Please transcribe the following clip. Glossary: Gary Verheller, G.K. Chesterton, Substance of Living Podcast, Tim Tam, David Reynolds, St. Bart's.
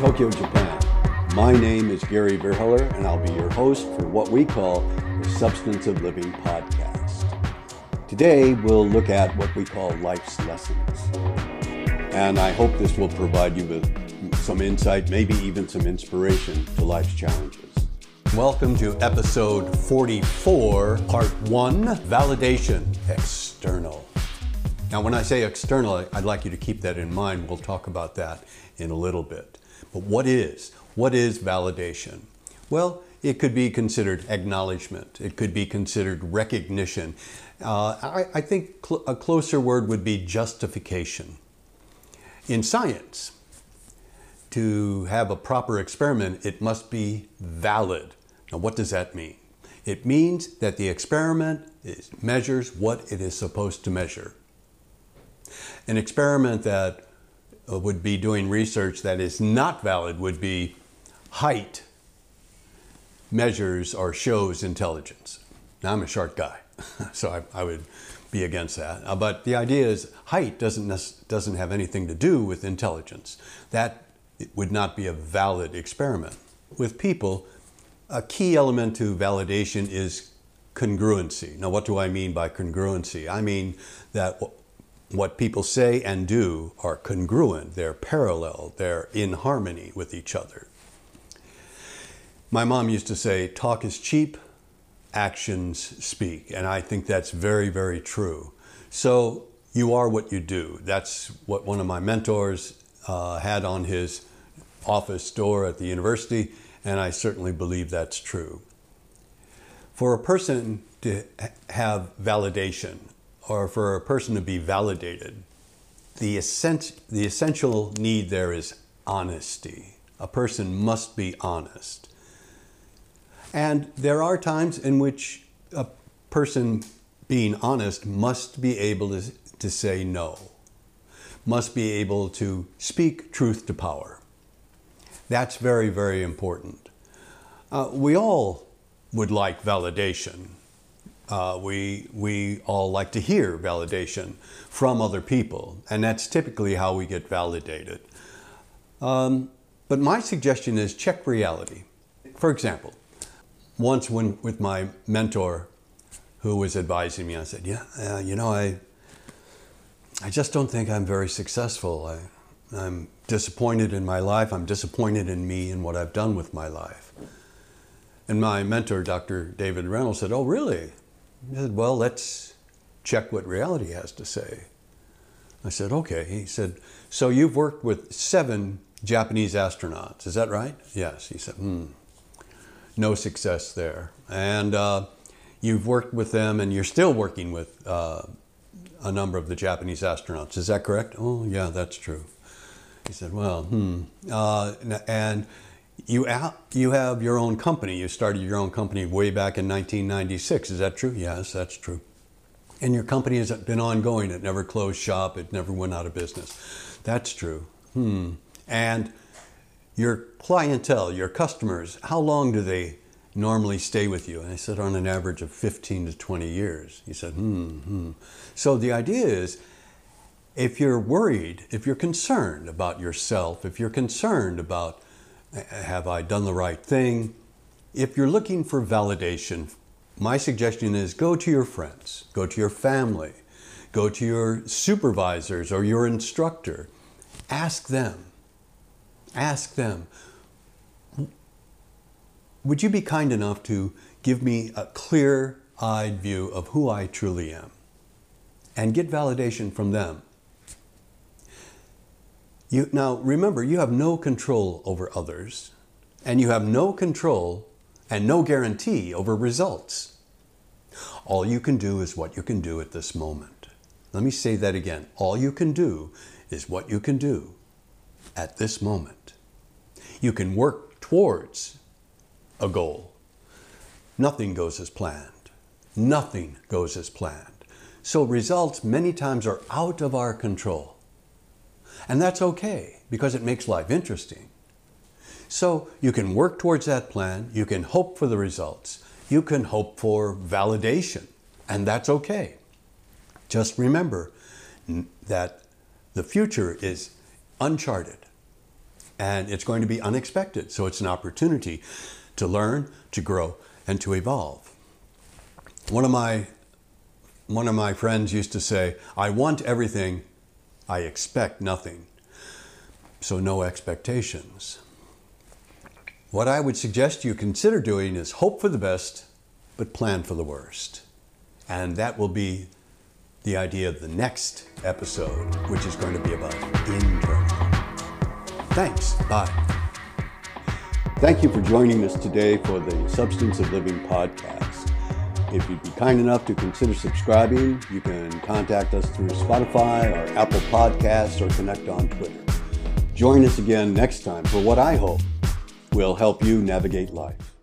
Tokyo, Japan. My name is Gary Verheller, and I'll be your host for what we call the Substance of Living Podcast. Today, we'll look at what we call life's lessons. And I hope this will provide you with some insight, maybe even some inspiration to life's challenges. Welcome to episode 44, part 1, Validation External. Now, when I say external, I'd like you to keep that in mind. We'll talk about that in a little bit. But what is validation? Well, it could be considered acknowledgement. It could be considered recognition. I think a closer word would be justification. In science, to have a proper experiment, it must be valid. Now, what does that mean? It means that the experiment measures what it is supposed to measure. An experiment that would be doing research that is not valid would be height measures or shows intelligence. Now, I'm a short guy, so I would be against that. But the idea is height doesn't have anything to do with intelligence. That would not be a valid experiment. With people, a key element to validation is congruency. Now, what do I mean by congruency? I mean that what people say and do are congruent, they're parallel, they're in harmony with each other. My mom used to say, talk is cheap, actions speak. And I think that's very, very true. So you are what you do. That's what one of my mentors had on his office door at the university, and I certainly believe that's true. For a person to have validation, or for a person to be validated, the essential need there is honesty. A person must be honest. And there are times in which a person being honest must be able to say no, must be able to speak truth to power. That's very, very important. We all would like validation. We all like to hear validation from other people, and that's typically how we get validated. But my suggestion is check reality. For example, once with my mentor who was advising me, I said, I just don't think I'm very successful. I'm disappointed in my life. I'm disappointed in me and what I've done with my life. And my mentor, Dr. David Reynolds, said, oh, really? He said, well, let's check what reality has to say. I said, okay. He said, so you've worked with 7 Japanese astronauts, is that right? Yes. He said, no success there. And you've worked with them, and you're still working with a number of the Japanese astronauts, is that correct? Oh, yeah, that's true. He said, well, and you have your own company. You started your own company way back in 1996. Is that true? Yes, that's true. And your company has been ongoing. It never closed shop. It never went out of business. That's true. And your clientele, your customers, how long do they normally stay with you? And I said, on an average of 15 to 20 years. He said, So the idea is, if you're worried, if you're concerned about yourself, if you're concerned about have I done the right thing? If you're looking for validation, my suggestion is go to your friends, go to your family, go to your supervisors or your instructor. Ask them, would you be kind enough to give me a clear-eyed view of who I truly am? And get validation from them. Now, remember, you have no control over others, and you have no control and no guarantee over results. All you can do is what you can do at this moment. Let me say that again. All you can do is what you can do at this moment. You can work towards a goal. Nothing goes as planned. Nothing goes as planned. So results many times are out of our control. And that's okay, because it makes life interesting. So you can work towards that plan, you can hope for the results, you can hope for validation, and that's okay. Just remember that the future is uncharted, and it's going to be unexpected. So it's an opportunity to learn, to grow, and to evolve. One of my friends used to say, I want everything, I expect nothing. So no expectations. What I would suggest you consider doing is hope for the best, but plan for the worst. And that will be the idea of the next episode, which is going to be about internal. Thanks. Bye. Thank you for joining us today for the Substance of Living podcast. If you'd be kind enough to consider subscribing, you can contact us through Spotify or Apple Podcasts or connect on Twitter. Join us again next time for what I hope will help you navigate life.